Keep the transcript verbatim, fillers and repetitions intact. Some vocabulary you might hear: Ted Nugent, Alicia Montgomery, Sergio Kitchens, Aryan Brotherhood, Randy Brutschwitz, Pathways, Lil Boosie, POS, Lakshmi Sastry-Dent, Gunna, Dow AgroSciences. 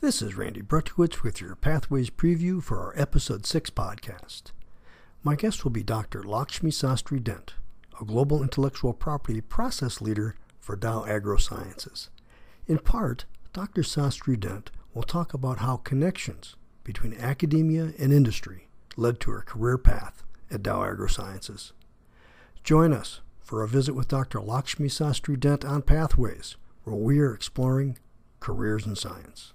This is Randy Brutschwitz with your Pathways preview for our Episode six podcast. My guest will be Doctor Lakshmi Sastry-Dent, a global intellectual property process leader for Dow AgroSciences. In part, Doctor Sastry-Dent will talk about how connections between academia and industry led to her career path at Dow AgroSciences. Join us for a visit with Doctor Lakshmi Sastry-Dent on Pathways, where we are exploring careers in science.